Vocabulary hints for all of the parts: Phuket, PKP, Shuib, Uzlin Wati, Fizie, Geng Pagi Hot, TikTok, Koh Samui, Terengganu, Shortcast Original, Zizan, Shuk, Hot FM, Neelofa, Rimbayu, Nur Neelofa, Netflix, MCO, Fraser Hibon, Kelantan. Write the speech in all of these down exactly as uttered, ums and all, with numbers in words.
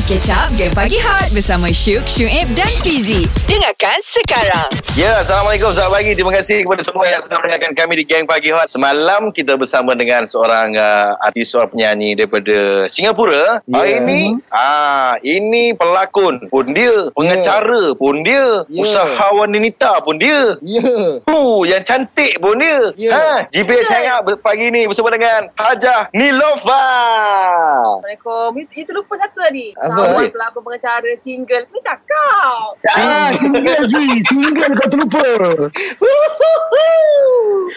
Stream Catch Up Geng Pagi Hot bersama Shuk, Shuib dan Fizie. Dengarkan sekarang. Ya, Assalamualaikum, selamat pagi. Terima kasih kepada semua yang sedang mendengarkan kami di Geng Pagi Hot. Semalam kita bersama dengan seorang uh, artis, seorang penyanyi daripada Singapura. Yeah. Hari ini, ah, ini pelakon pun dia, pengacara yeah. pun dia, yeah. usahawan wanita pun dia. Yeah. Huh, yang cantik pun dia. Yeah. Ha, G P S yeah. Hangout pagi ni bersama dengan Hajah Neelofa. Assalamualaikum. Itu, itu lupa satu tadi. Apa? Pelakon, pengacara, single. Kena cakap. Ah, single Ji. Single kau terlupa.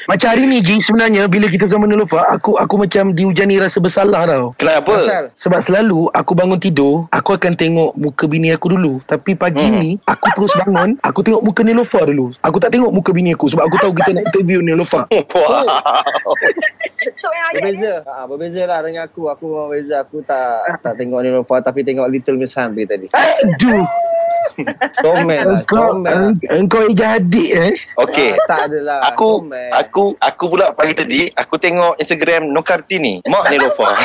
Macam hari ni Ji, sebenarnya bila kita sama Neelofa, aku aku macam dihujani rasa bersalah tau. Kenapa? Pasal? Sebab selalu aku bangun tidur, aku akan tengok muka bini aku dulu. Tapi pagi hmm. ni aku terus bangun, aku tengok muka Neelofa dulu. Aku tak tengok muka bini aku sebab aku tahu kita nak interview Neelofa. Wow. Berbeza. Ha, berbeza lah dengan aku. Aku memang beza. Aku tak tak tengok Neelofa tapi tengok Little Miss Humphrey tadi. Aduh. Komen lah, komen. Engkau jadi eh. Okey. Ah, tak adalah. Aku komen. aku aku pula pagi tadi aku tengok Instagram Nokartini, mak Neelofa.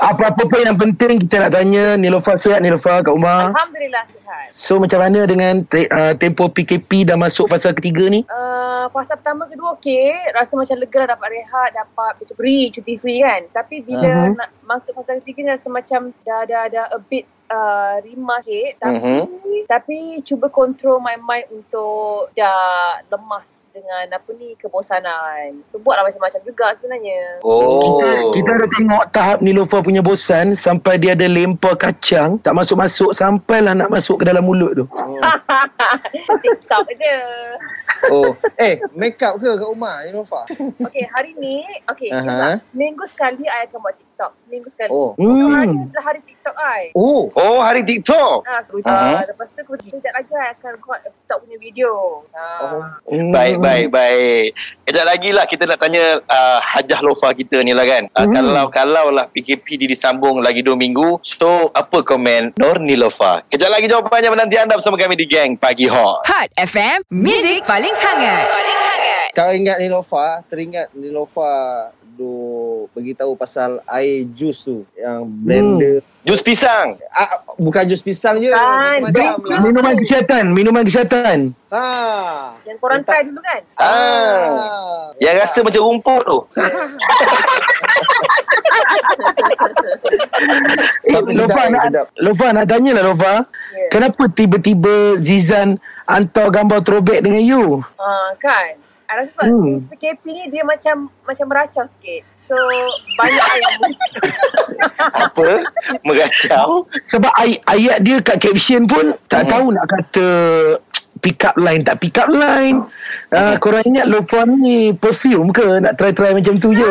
Apa-apa pun yang penting kita nak tanya Neelofa sihat, Neelofa kat rumah? Alhamdulillah sihat. So macam mana dengan te, uh, tempoh P K P dah masuk fasa ketiga ni? Uh, fasa pertama kedua okey, rasa macam lega, dapat rehat, dapat free, cuti free kan. Tapi bila uh-huh. nak masuk fasa ketiga ni rasa macam dah dah dah a bit Uh, rimas sikit, tapi uh-huh. tapi cuba control my mind untuk dah lemas dengan apa ni, kebosanan. So buatlah macam-macam juga sebenarnya. Oh. Kita kita dah tengok tahap Neelofa punya bosan sampai dia ada lempar kacang tak masuk-masuk sampailah nak masuk ke dalam mulut tu. TikTok je. Oh, eh make up ke kat rumah Neelofa? Okey, hari ni okey, uh-huh. minggu sekali I akan buat TikTok. Seminggu sekali. Oh, so, hmm. hari ni adalah hari TikTok I. Oh, oh hari TikTok. Ah, so, uh-huh. lepas tu kejap lagi I akan buat TikTok punya video. Ah. Oh. Hmm. Baik, baik, baik. Kejap lagi lah kita nak tanya uh, Hajah Neelofa kita ni lah kan. Uh, hmm. Kalau kalau lah P K P disambung lagi dua minggu. So apa komen Nur Neelofa? Kejap lagi jawapannya menanti anda bersama kami di Geng Pagi Hot. Hot F M, music paling hangat. Paling hangat. Kalau ingat Neelofa, teringat Neelofa duk beritahu pasal air jus tu yang blender. Hmm. Jus pisang. Ah, bukan jus pisang je. Ah, macam lah. Minuman kesihatan, minuman kesihatan. Ha. Yang korang try dulu kan? Ha. Ah. Yang rasa ah. macam rumput tu. eh, Neelofa nak, Neelofa nak tanyalah Neelofa. Yeah. Kenapa tiba-tiba Zizan hantar gambar throwback dengan you? Ha, kan. I rasa sebab P K P ni dia macam macam meracau sikit. So banyak ayat. Apa? Meracau? Sebab ay- ayat dia kat caption pun tak hmm. tahu nak kata pick up line tak pick up line. Oh. Uh, korang ingat Neelofa ni perfume ke? Nak try-try macam tu je.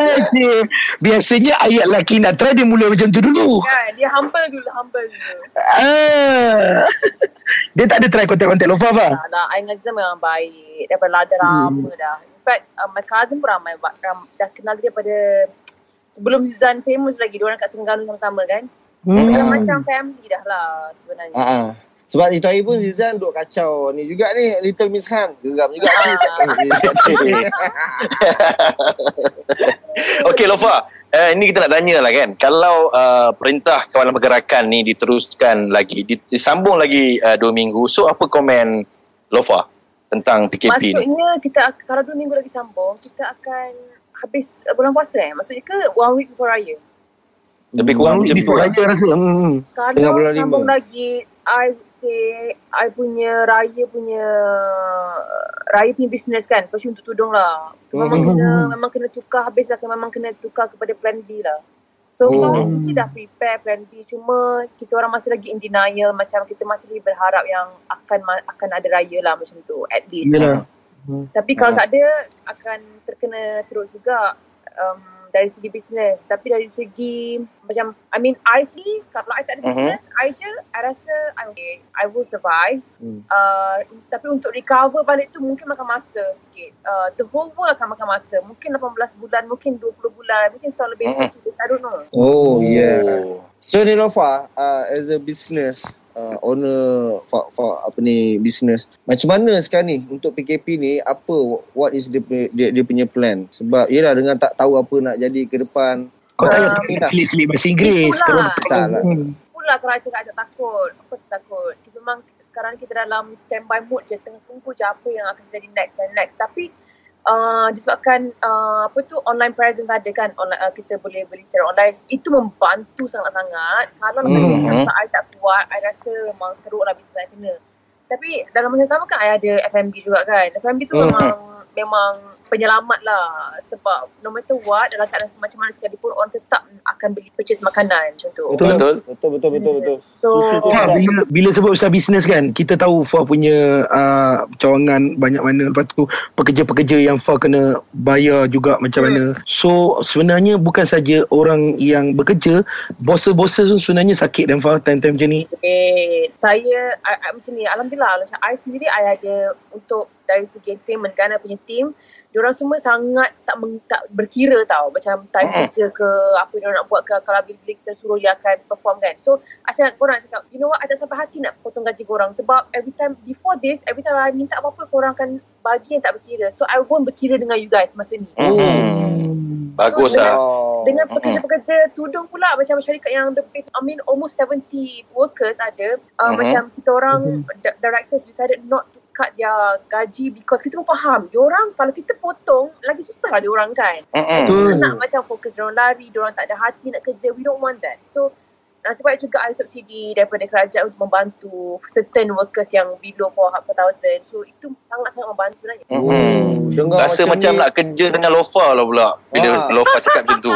Okey. Biasanya ayat lelaki nak try dia mula macam tu dulu. Ya, dia humble dulu, humble dulu. Ah. Dia tak ada try kontak-kontak Neelofa apa? Tak, tak. I ngazam memang baik. Daripada lada lama hmm. dah. In fact, um, my cousin pun ramai. Ram, dah kenal dia pada sebelum Zizan famous lagi. Diorang kat Terengganu sama-sama kan? Hmm. Dia macam family dah lah sebenarnya. Uh-huh. Sebab itu hari pun Zizan duk kacau ni juga ni. Little Miss Han. Geram juga ni. Okay, Neelofa. Uh, ini kita nak tanya lah kan, kalau uh, perintah kawalan pergerakan ni diteruskan lagi, disambung lagi uh, dua minggu, so apa komen Neelofa tentang P K P maksudnya, ni? Maksudnya kita, kalau dua minggu lagi sambung, kita akan habis uh, bulan puasa eh? Maksudnya ke one week before raya? Lebih kurang one week before raya rasa. Hmm. Kalau sambung lima. Lagi, I would say, I punya raya punya, raya punya business kan, especially untuk tudung lah. Memang kena, mm-hmm. memang kena tukar habis lah. Memang kena tukar kepada plan B lah. So kalau mm. kita dah prepare plan B, cuma kita orang masih lagi in denial. Macam kita masih lagi berharap yang akan akan ada raya lah macam tu, at least. Yalah. Tapi kalau yeah. tak ada, akan terkena teruk juga um, dari segi bisnes. Tapi dari segi macam I mean I see, kalau I tak ada bisnes mm-hmm. I je, I rasa I, okay, I will survive mm. uh, tapi untuk recover balik tu mungkin makan masa. Uh, the whole world akan makan masa. Mungkin lapan belas bulan, mungkin dua puluh bulan, mungkin selalu lebih. I don't know. Oh yeah. So Neelofa, uh, as a business uh, owner for, for apa ni business. Macam mana sekarang ni untuk P K P ni, apa what is dia punya, dia, dia punya plan? Sebab yalah, dengan tak tahu apa nak jadi ke depan. Kau tak selit-selit bahasa Inggeris. Kalau tak lah. Itulah kerasa kat ada takut. Apa takut? Kita memang sekarang kita dalam standby mood je, tengah tunggu je apa yang akan jadi next and next. Tapi Uh, disebabkan uh, apa tu online presence ada kan, online, uh, kita boleh beli secara online, itu membantu sangat-sangat. Kalau mm-hmm. nak kata I tak kuat, I rasa memang teruklah bisnes I kena. Tapi dalam masa sama kan I ada F M B juga kan. F M B tu mm-hmm. memang memang penyelamat lah, sebab no matter what, dalam keadaan macam mana sekalipun, orang tetap akan beli purchase makanan contoh. Betul betul betul betul betul. So, so ha, bila, bila sebut usaha bisnes kan, kita tahu Fah punya uh, cawangan banyak mana, lepas tu pekerja-pekerja yang Fah kena bayar juga macam hmm. mana. So sebenarnya bukan saja orang yang bekerja, bos-bos pun sebenarnya sakit dan Fah time-time macam ni. Eh, saya I, I, macam ni alhamdulillah, macam I sendiri I ada untuk dari segi entertainment kan, I punya team, diorang semua sangat tak, meng, tak berkira tau, macam time kerja ke, apa yang nak buat ke, kalau bila kita suruh dia akan perform kan. So, asyik korang cakap, you know what, I tak sampai hati nak potong gaji korang, sebab every time, before this, every time I minta apa-apa, korang akan bagi yang tak berkira. So, I won't berkira dengan you guys masa ni. Mm-hmm. So, bagus lah. Dengan, dengan pekerja-pekerja tudung pula, macam syarikat yang lebih, I mean, almost seventy workers ada, uh, mm-hmm. macam kita orang, mm-hmm. directors decided not to cut dia gaji, because kita pun faham diorang kalau kita potong lagi susah lah diorang kan. Mm-hmm. Kita nak macam fokus diorang lari, diorang tak ada hati nak kerja, we don't want that. So nasib baik juga ada subsidi daripada kerajaan untuk membantu certain workers yang below four thousand. So itu sangat-sangat membantu sebenarnya. Mm-hmm. Rasa macam, macam nak kerja dengan Lofa lah pula bila ah. Lofa cakap macam tu.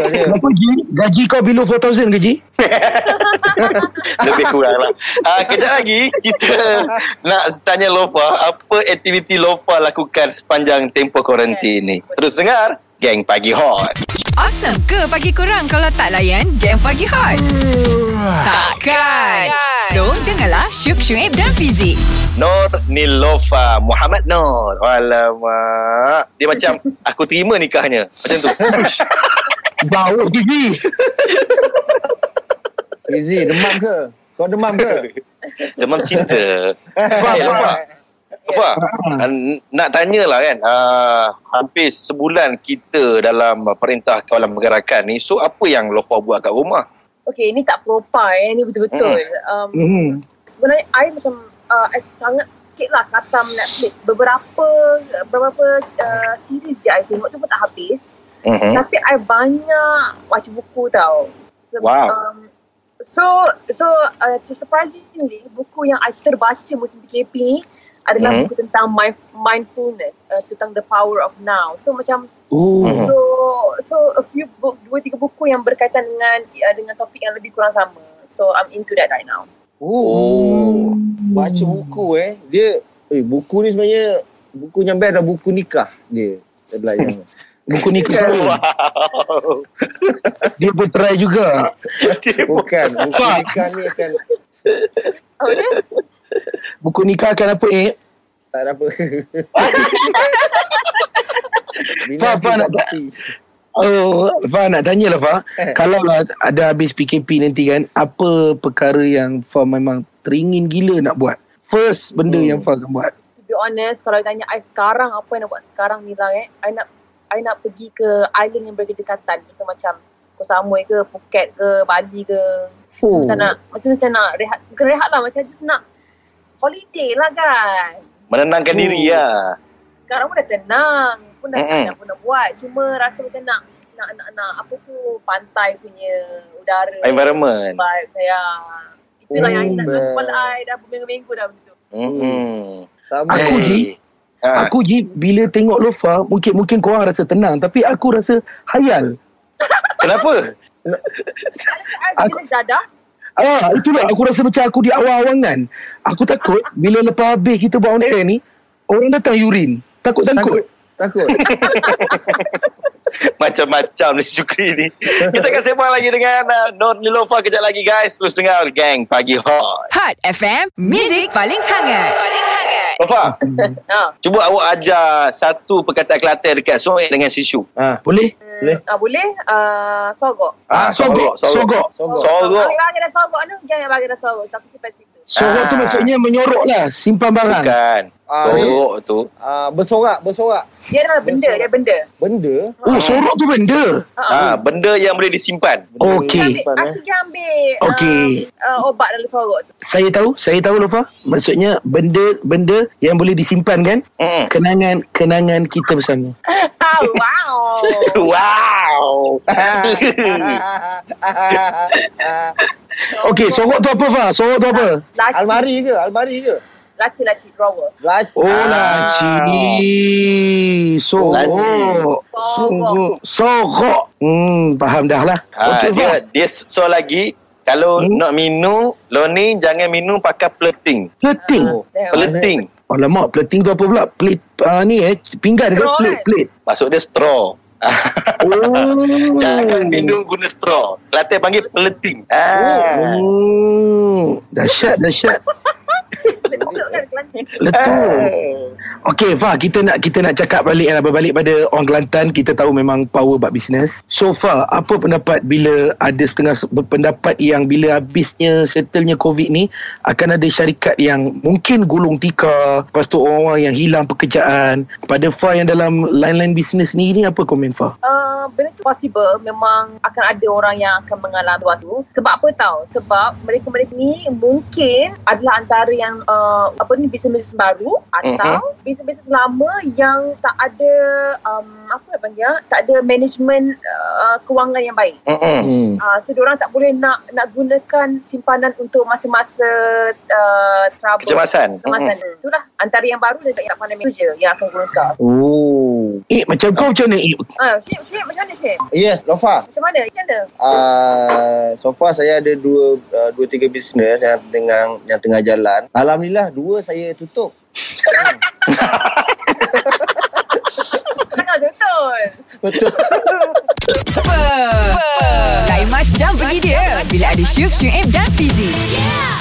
Kenapa Ji? Gaji kau below four thousand ke Ji? Lebih kurang lah. uh, Kejap lagi kita nak tanya Lofa, apa aktiviti Lofa lakukan sepanjang tempoh karantin ni. Terus dengar Geng Pagi Hot. Awesome ke pagi korang kalau tak layan Geng Pagi Hot? Hmm. Takkan. So, dengarlah Shuk, Shuib dan Fizie. Nur Neelofa. Muhammad Nur. Alamak. Dia macam, aku terima nikahnya. Macam tu. Bau Fizie. Fizie, demam ke? Kau demam ke? Demam cinta. Hey, Lofa. Apa? Nak tanyalah kan, uh, hampir sebulan kita dalam perintah kawalan pergerakan ni. So apa yang Lofa buat kat rumah? Okay, ni tak proper eh, ni betul-betul. Mm. Um, mm. Sebenarnya I macam uh, I sangat sikit lah katam Netflix. Beberapa beberapa uh, series je I tengok tu pun tak habis. Mm-hmm. Tapi I banyak baca buku tau. So, wow. Um, so so uh, surprisingly, buku yang I terbaca musim P K P ni adalah mm-hmm. buku tentang mindf- mindfulness, uh, tentang the power of now. So macam Ooh. so so a few books, dua tiga buku yang berkaitan dengan uh, dengan topik yang lebih kurang sama. So I'm into that right now. Oh, baca buku eh. Dia eh, buku ni sebenarnya buku yang best adalah buku nikah dia. Dia belajar. Buku nikah. Wow. Dia pun try juga. Bukan, buku nikah ni akan oh, dia? Buku nikah akan apa eh? Tak ada apa. Fah nak tanya. Oh, Fah nak tanyalah Fah. Eh. Kalau lah ada habis P K P nanti kan, apa perkara yang Fah memang teringin gila nak buat? First benda hmm. yang Fah akan buat. To be honest, kalau tanya I sekarang apa yang nak buat sekarang ni lah eh. I nak I nak pergi ke island yang berdekatan. Kita macam Koh Samui ke, Phuket ke, Bali ke. Oh. Macam nak macam macam nak rehat, bukan rehat lah, macam just nak holiday lah kan. Menenangkan hmm. diri lah. Sekarang pun dah tenang. Pun dah tenang pun nak buat. Cuma rasa macam nak nak nak, nak apa tu pantai punya udara. Environment. Vibe saya. Itulah oh, yang nak jumpa I dah berminggu-minggu dah begitu. Hmm. Sama. Aku Ji. Ha. Aku Ji bila tengok Lofa mungkin mungkin kau rasa tenang tapi aku rasa hayal. Kenapa? Aku dadah. Ah, itulah aku rasa macam aku di awang-awangan. Aku takut bila lepas habis kita buat on air ni, orang datang urine. Takut-takut. Takut. Macam-macam ni Syukri ni. Kita akan sembang lagi dengan uh, Nur Neelofa kejap lagi guys. Terus dengar Geng Pagi Hot. Hot F M, music paling hangat. Paling hangat. Lofa, cuba awak ajar satu perkataan Kelantan dekat Sungai dengan si Shuk. Ha, boleh? boleh? Ah, boleh. Uh, sogok. Ah, sogok. Sogok. Sogok. Sogok. Bagi bagi dah sogok tu, jangan bagi dah sogok. Aku simpan situ. Sogok tu maksudnya menyorok lah, simpan barang. Bukan. Sorok tu. Ah, bersorak, bersorak. Dia adalah benda, dia benda. Benda? Oh, sorok tu benda. Ah, benda yang boleh disimpan. Okey. Aku dia ambil. Okey. Obat dalam sorok tu. Saya tahu, saya tahu Lofa. Maksudnya benda benda yang boleh disimpan kan? Kenangan kenangan kita bersama. Wow. Wow. Okey, sorok tu apa Fa? Sorok tu apa? Almari ke? Almari ke? Laci-laci drawer. Laci. Oh, ah. laci ni. So, oh. Sogok. Sogok. Hmm, faham dah lah. Ah, okay, dia, dia so lagi, kalau hmm? nak minum, lo ni jangan minum pakai peleting. Peleting? Ah, peleting. Alamak, peleting tu apa pula? Pelit, uh, ni eh, pinggan ke? Pelit, pelit. Maksud dia straw. Oh. Jangan minum guna straw. Kelantan panggil peleting. Ah. Oh. Dahsyat, dahsyat. Betul. Okey Fah, kita nak kita nak cakap balik lah, berbalik pada orang Kelantan. Kita tahu memang power buat bisnes. So Fah, apa pendapat bila ada setengah pendapat yang bila habisnya settlenya COVID ni akan ada syarikat yang mungkin gulung tikar, lepas tu orang-orang yang hilang pekerjaan. Pada Fah yang dalam line-line bisnes ni ni apa komen Fah? Uh, benda tu possible, memang akan ada orang yang akan mengalami tu. Sebab apa tahu? Sebab mereka-mereka ni mungkin adalah antara yang uh, apa ni bisnes baru atau mm-hmm. bisnes-bisnes lama yang tak ada um, apa nak panggil, tak ada management uh, kewangan yang baik. Mm-hmm. Uh, so diorang tak boleh nak nak gunakan simpanan untuk masa-masa uh, trouble. Kecemasan. Kecemasan. Mm-hmm. Itulah antara yang baru dan yang tak pandai manager yang akan gunakan. Oh. Eh macam kau macam mana? Ah, Syuk, Syuk macam mana Syuk? Yes, Lofa. Macam mana? Macam mana? Uh, so far saya ada dua uh, dua tiga bisnes yang tengah yang tengah jalan. Alhamdulillah dua saya tutup. Sangat betul. Betul. Lain macam pergi dia bila ada Shuk, Shuib dan Fizie.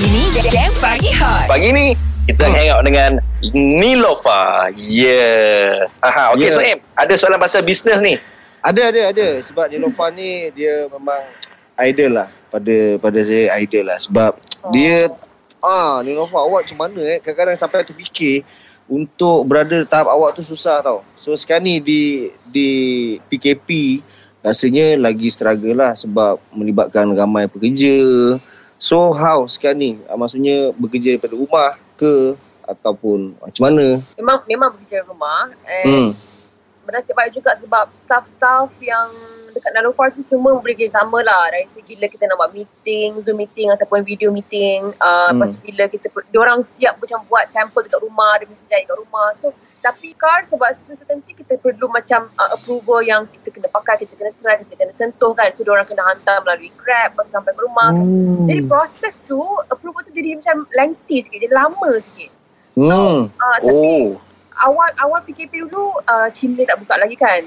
Ini Geng Pagi Hot. Pagi ni kita hang out dengan Neelofa. Yeah. Aha, okey yeah. Shuib, ada soalan pasal bisnes ni? Ada ada ada sebab Neelofa ni dia memang idol lah pada pada saya idol lah sebab oh. dia ah Neelofa awak macam mana eh kadang-kadang sampai terfikir untuk berada tahap awak tu susah tau. So sekarang ni di di P K P rasanya lagi struggle lah sebab melibatkan ramai pekerja. So how sekarang ni maksudnya bekerja daripada rumah ke ataupun macam mana? Memang memang bekerja dari rumah and hmm. bernasib baik juga sebab staff-staff yang dekat Neelofa tu semua bekerja sama lah. Dari segi bila kita nak buat meeting, Zoom meeting ataupun video meeting. Uh, hmm. Lepas bila kita, diorang siap macam buat sampel dekat rumah, dia menjahit dekat rumah. So, tapi kar sebab certainty kita perlu macam uh, approval yang kita kena pakai, kita kena try, kita kena sentuh kan. So, diorang kena hantar melalui Grab, lepas sampai ke rumah. Hmm. Jadi, proses tu, approval tu jadi macam lengthy sikit, jadi lama sikit. So, hmm. uh, tapi... Oh. Awal awal P K P dulu, uh, China tak buka lagi kan.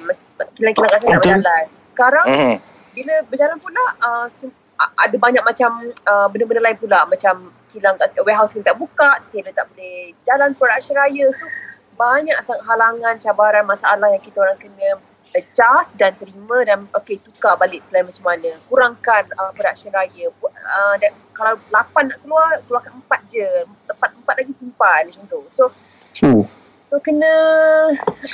Kilang-kilang kat sana nak berjalan. Sekarang, mm. bila berjalan pula, uh, ada banyak macam uh, benda-benda lain pula. Macam kilang kat warehouse ni tak buka, tailor tak boleh jalan perak syaraya. So, banyak sangat halangan, cabaran, masalah yang kita orang kena adjust dan terima dan okay, tukar balik plan macam mana. Kurangkan uh, perak syaraya. Uh, dan kalau lapan nak keluar, keluarkan empat je. Tepat empat lagi simpan macam tu. So, oh. So kena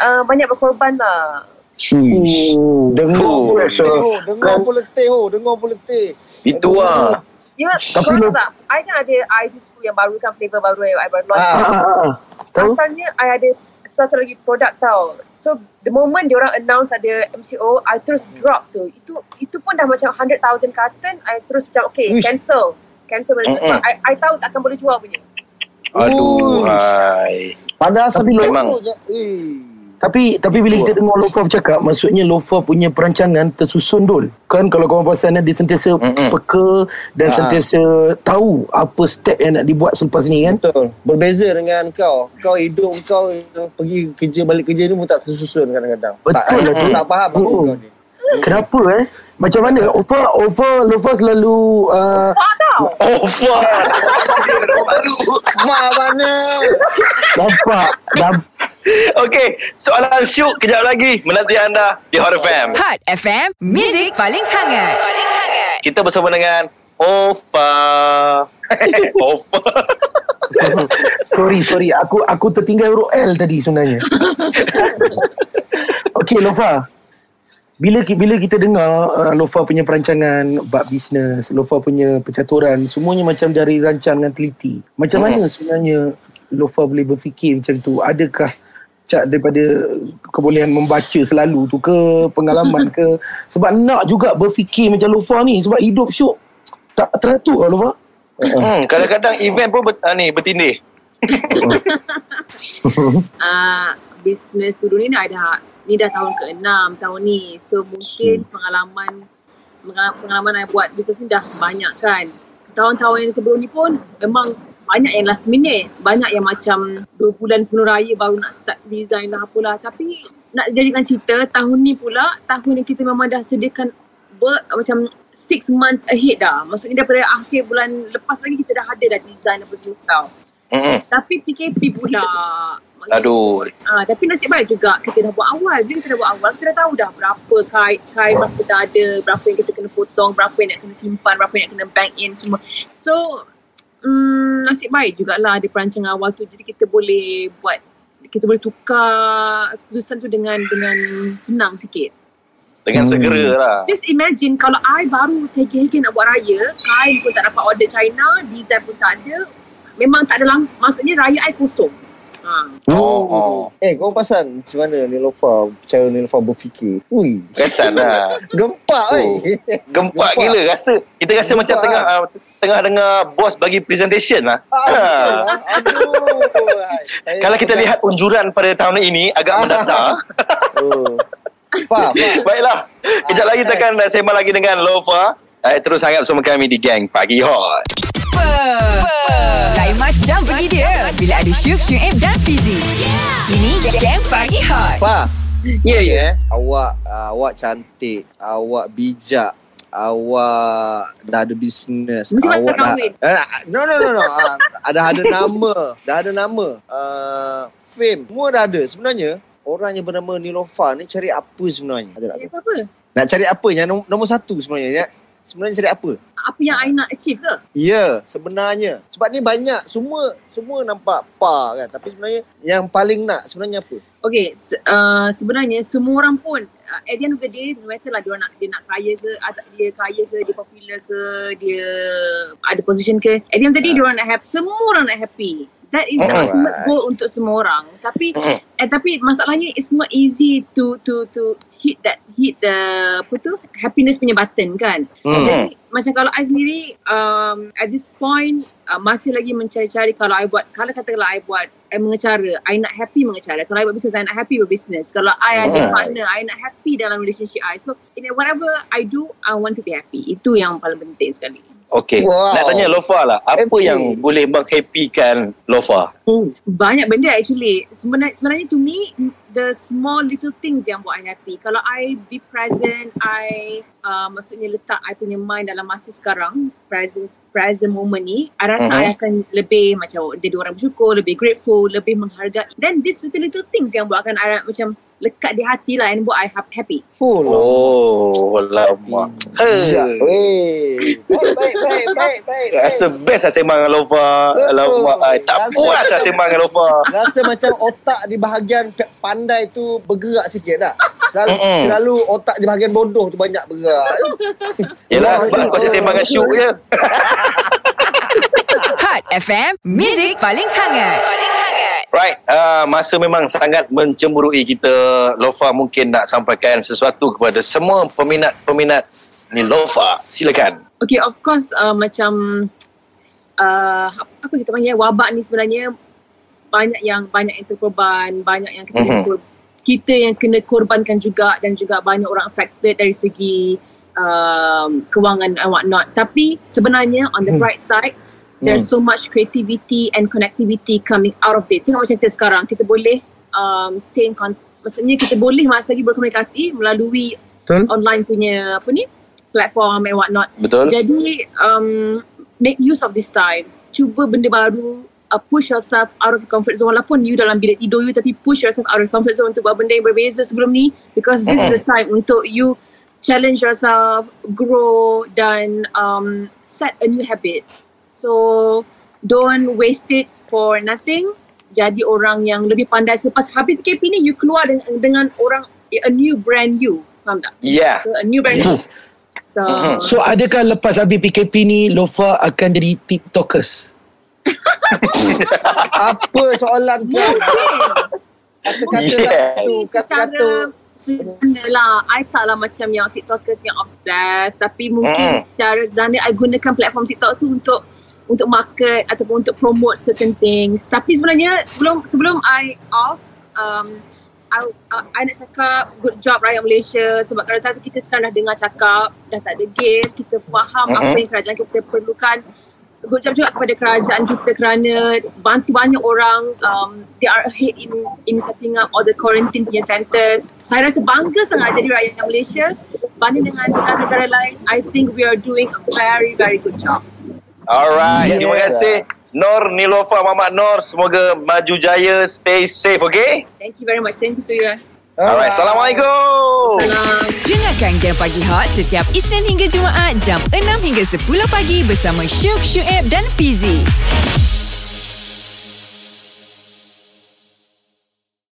uh, banyak berkorban lah. Sheesh. Dengar pun letih. Dengar pun letih. Dengar pun letih. Itu lah. Ya, korang tak? I kan ada air susu yang baru kan. Flavor baru yang I baru launch. Asalnya I ada sesuatu lagi produk tau. So the moment diorang announce ada M C O, I terus drop tu. Itu itu pun dah macam one hundred thousand carton. I terus macam okay, cancel. Cancel. Sebab I, I tahu tak akan boleh jual punya. Aduh, hai. Padahal tapi memang je, eh. Tapi tapi bila kita dengar Lofa bercakap, maksudnya Lofa punya perancangan tersusun dul. Kan kalau kawan pasangan dia sentiasa Mm-mm. peka dan Ha-ha. sentiasa tahu apa step yang nak dibuat selepas ni kan. Betul. Berbeza dengan kau. Kau hidup kau pergi kerja balik kerja ni pun tak tersusun kadang-kadang. Betul lah tu. Tak faham apa oh. kau ni. Kenapa eh? Macam mana? Ofa, Ofa, Lofa selalu... Uh, Ofa tau? Ofa! Ofa mana? Nampak. Nampak. Okey, soalan Syuk kejap lagi menanti anda di Hot F M. Hot F M, music paling hangat. Paling hangat. Kita bersama dengan Ofa. Ofa. sorry, sorry. Aku aku tertinggal huruf L tadi sebenarnya. Okey, Lofa. Bila bila kita dengar uh, Lofa punya perancangan bab bisnes, Lofa punya percaturan, semuanya macam dari rancang dengan teliti. Macam hmm. mana sebenarnya Lofa boleh berfikir macam tu? Adakah cak daripada kebolehan membaca selalu tu ke, pengalaman ke? Sebab nak juga berfikir macam Lofa ni, sebab hidup Syuk tak teratur lah Lofa. Hmm, kadang-kadang event pun ber, ah, ni bertindih. uh, Business tu dulu ni ada. Ni dah tahun keenam tahun ni. So mungkin pengalaman Pengalaman yang buat bisnes ni dah banyak kan. Tahun-tahun yang sebelum ni pun memang banyak yang last minute, banyak yang macam dua bulan sebelum raya baru nak start design lah apalah. Tapi nak jadikan cerita, tahun ni pula tahun yang kita memang dah sediakan ber, macam six months ahead dah. Maksudnya daripada akhir bulan lepas lagi kita dah ada dah design apa tu tau. Mm-hmm. Tapi P K P pula. Aduh. Ah, tapi nasib baik juga kita dah buat awal. Bila kita dah buat awal, kita dah tahu dah berapa kain, kain berapa dah ada, berapa yang kita kena potong, berapa yang nak kena simpan, berapa yang nak kena bank in semua. So mm, nasib baik jugalah ada perancangan awal tu. Jadi kita boleh buat, kita boleh tukar keputusan tu dengan dengan senang sikit, dengan hmm. segera lah. Just imagine kalau I baru hege-hege nak buat raya, kain pun tak dapat order China, design pun tak ada, memang tak ada langsung. Maksudnya raya I kosong. Ha. Oh, oh. Eh, kau pasan macam mana Neelofa, cara Neelofa berfikir? Ui, kesan lah. Gempak oh. eh. Gempak, Gempak gila rasa. Kita rasa Gempak macam tengah lah. Tengah dengar bos bagi presentation lah. Ah, betul, lah. Aduh. Saya kalau kita lihat unjuran pada tahun ini agak mendatar. Oh. Faham, faham. Baiklah. Kejap ah, lagi kita akan sembang lagi dengan Lofa. Eh, terus hangat bersama kami di Geng Pagi Hot. Lain macam pergi dia bila ada Shuk, Shuib dan Fizie. Ini Geng Pagi Hot. Apa? Ya, ya. Awak uh, awak cantik, awak bijak, awak dah ada bisnes, awak dah uh, no no no no. Uh, ada ada nama, dah ada nama, uh, fame, semua dah ada. Sebenarnya orang yang bernama Neelofa ni cari apa sebenarnya? Ada tak? Apa? Nak cari apa yang nom- nombor satu sebenarnya? Sebenarnya cari apa? Apa yang I nak achieve ke? Ya, yeah, sebenarnya. Sebab ni banyak, semua semua nampak par kan. Tapi sebenarnya yang paling nak sebenarnya apa? Okay, se- uh, sebenarnya semua orang pun uh, at the end of the day, no matter lah dia nak, dia nak kaya ke, dia kaya ke, dia popular ke, dia ada position ke. At the end of the day, uh. dia orang nak happy. Semua orang nak happy. That is the oh, ultimate right. goal untuk semua orang. Tapi oh. eh, tapi masalahnya it's not easy to to to hit that hit the apa tu happiness punya button kan. Mm. Jadi macam kalau I sendiri um, at this point uh, masih lagi mencari-cari. Kalau I buat, kalau katakanlah I buat, I mengecara, I nak happy mengecara. Kalau I buat business, I nak happy berbusiness. Kalau I oh. ada partner, I nak happy dalam relationship I. So in whatever I do, I want to be happy. Itu yang paling penting sekali. Okey, wow. Nak tanya Lofa lah. Apa happy. Yang boleh menghappykan Lofa? Hmm. Banyak benda actually. Sebenarnya, sebenarnya to me, the small little things yang buat I happy. Kalau I be present, I uh, maksudnya letak I punya mind dalam masa sekarang, present present moment ni, I rasa uh-huh. I akan lebih macam jadi orang bersyukur, lebih grateful, lebih menghargai. Then this little little things yang buatkan I macam lekat di hati lah yang buat I happy. Oh, oh lama. Hey. Hey. Baik, baik, baik, baik, baik. Rasa best lah sembang dengan Lofa. Lama I tak puas lah sembang dengan Lofa. Rasa macam otak di bahagian pandai tu bergerak sikit tak? Selalu, selalu otak di bahagian bodoh tu banyak bergerak. Yelah sebab aku asyik sembang dengan Syuk je. Hot F M, music paling hangat. Paling hangat. Right, uh, masa memang sangat mencemburui kita. Lofa mungkin nak sampaikan sesuatu kepada semua peminat-peminat ni Lofa. Silakan. Okay, of course uh, macam uh, apa kita panggil wabak ni sebenarnya banyak yang banyak yang terkorban, banyak yang kita, mm-hmm. kor- kita yang kena korbankan juga dan juga banyak orang affected dari segi uh, kewangan and what not. Tapi sebenarnya on the bright side, there's so much creativity and connectivity coming out of this. Tengok macam kita sekarang, kita boleh um, stay in contact. Maksudnya kita boleh masa lagi berkomunikasi melalui betul. Online punya apa ni platform and what not. Betul. Jadi um, make use of this time. Cuba benda baru, uh, push yourself out of comfort zone. Walaupun you dalam bilik tidur you, tapi push yourself out of comfort zone untuk buat benda yang berbeza sebelum ni, because this mm-hmm. is the time untuk you challenge yourself, grow dan um, set a new habit. So don't waste it for nothing. Jadi orang yang lebih pandai selepas habis P K P ni, you keluar dengan, dengan orang a new brand you. Faham tak? Yeah. So, a new brand yes. you. So, mm-hmm. so adakah lepas habis P K P ni Lofa akan jadi TikTokers? Apa soalan kau? Kata-kata yeah. tu, kata-kata. Sebenarnya I taklah macam yang TikTokers yang obsessed, tapi mungkin mm. secara sebenarnya I gunakan platform TikTok tu untuk untuk market ataupun untuk promote certain things. Tapi sebenarnya sebelum sebelum I off, um, I, I, I nak cakap good job rakyat Malaysia, sebab kerana kita sekarang dah dengar cakap, dah tak ada game, kita faham mm-hmm. apa yang kerajaan kita perlukan. Good job juga kepada kerajaan kita kerana bantu banyak orang, um, they are ahead in in setting up all the quarantine punya centres. Saya rasa bangga sangat jadi rakyat Malaysia banding dengan negara-negara lain. I think we are doing a very very good job. Alright, yes. Terima kasih Nur, Neelofa, Mamat Nur. Semoga maju jaya, stay safe, okay? Thank you very much, thank you to you guys. Alright, Assalamualaikum. Assalamualaikum. Dengarkan Geng Pagi Hot setiap Isnin hingga Jumaat jam enam hingga sepuluh pagi bersama Shuk, Shuib dan Fizie.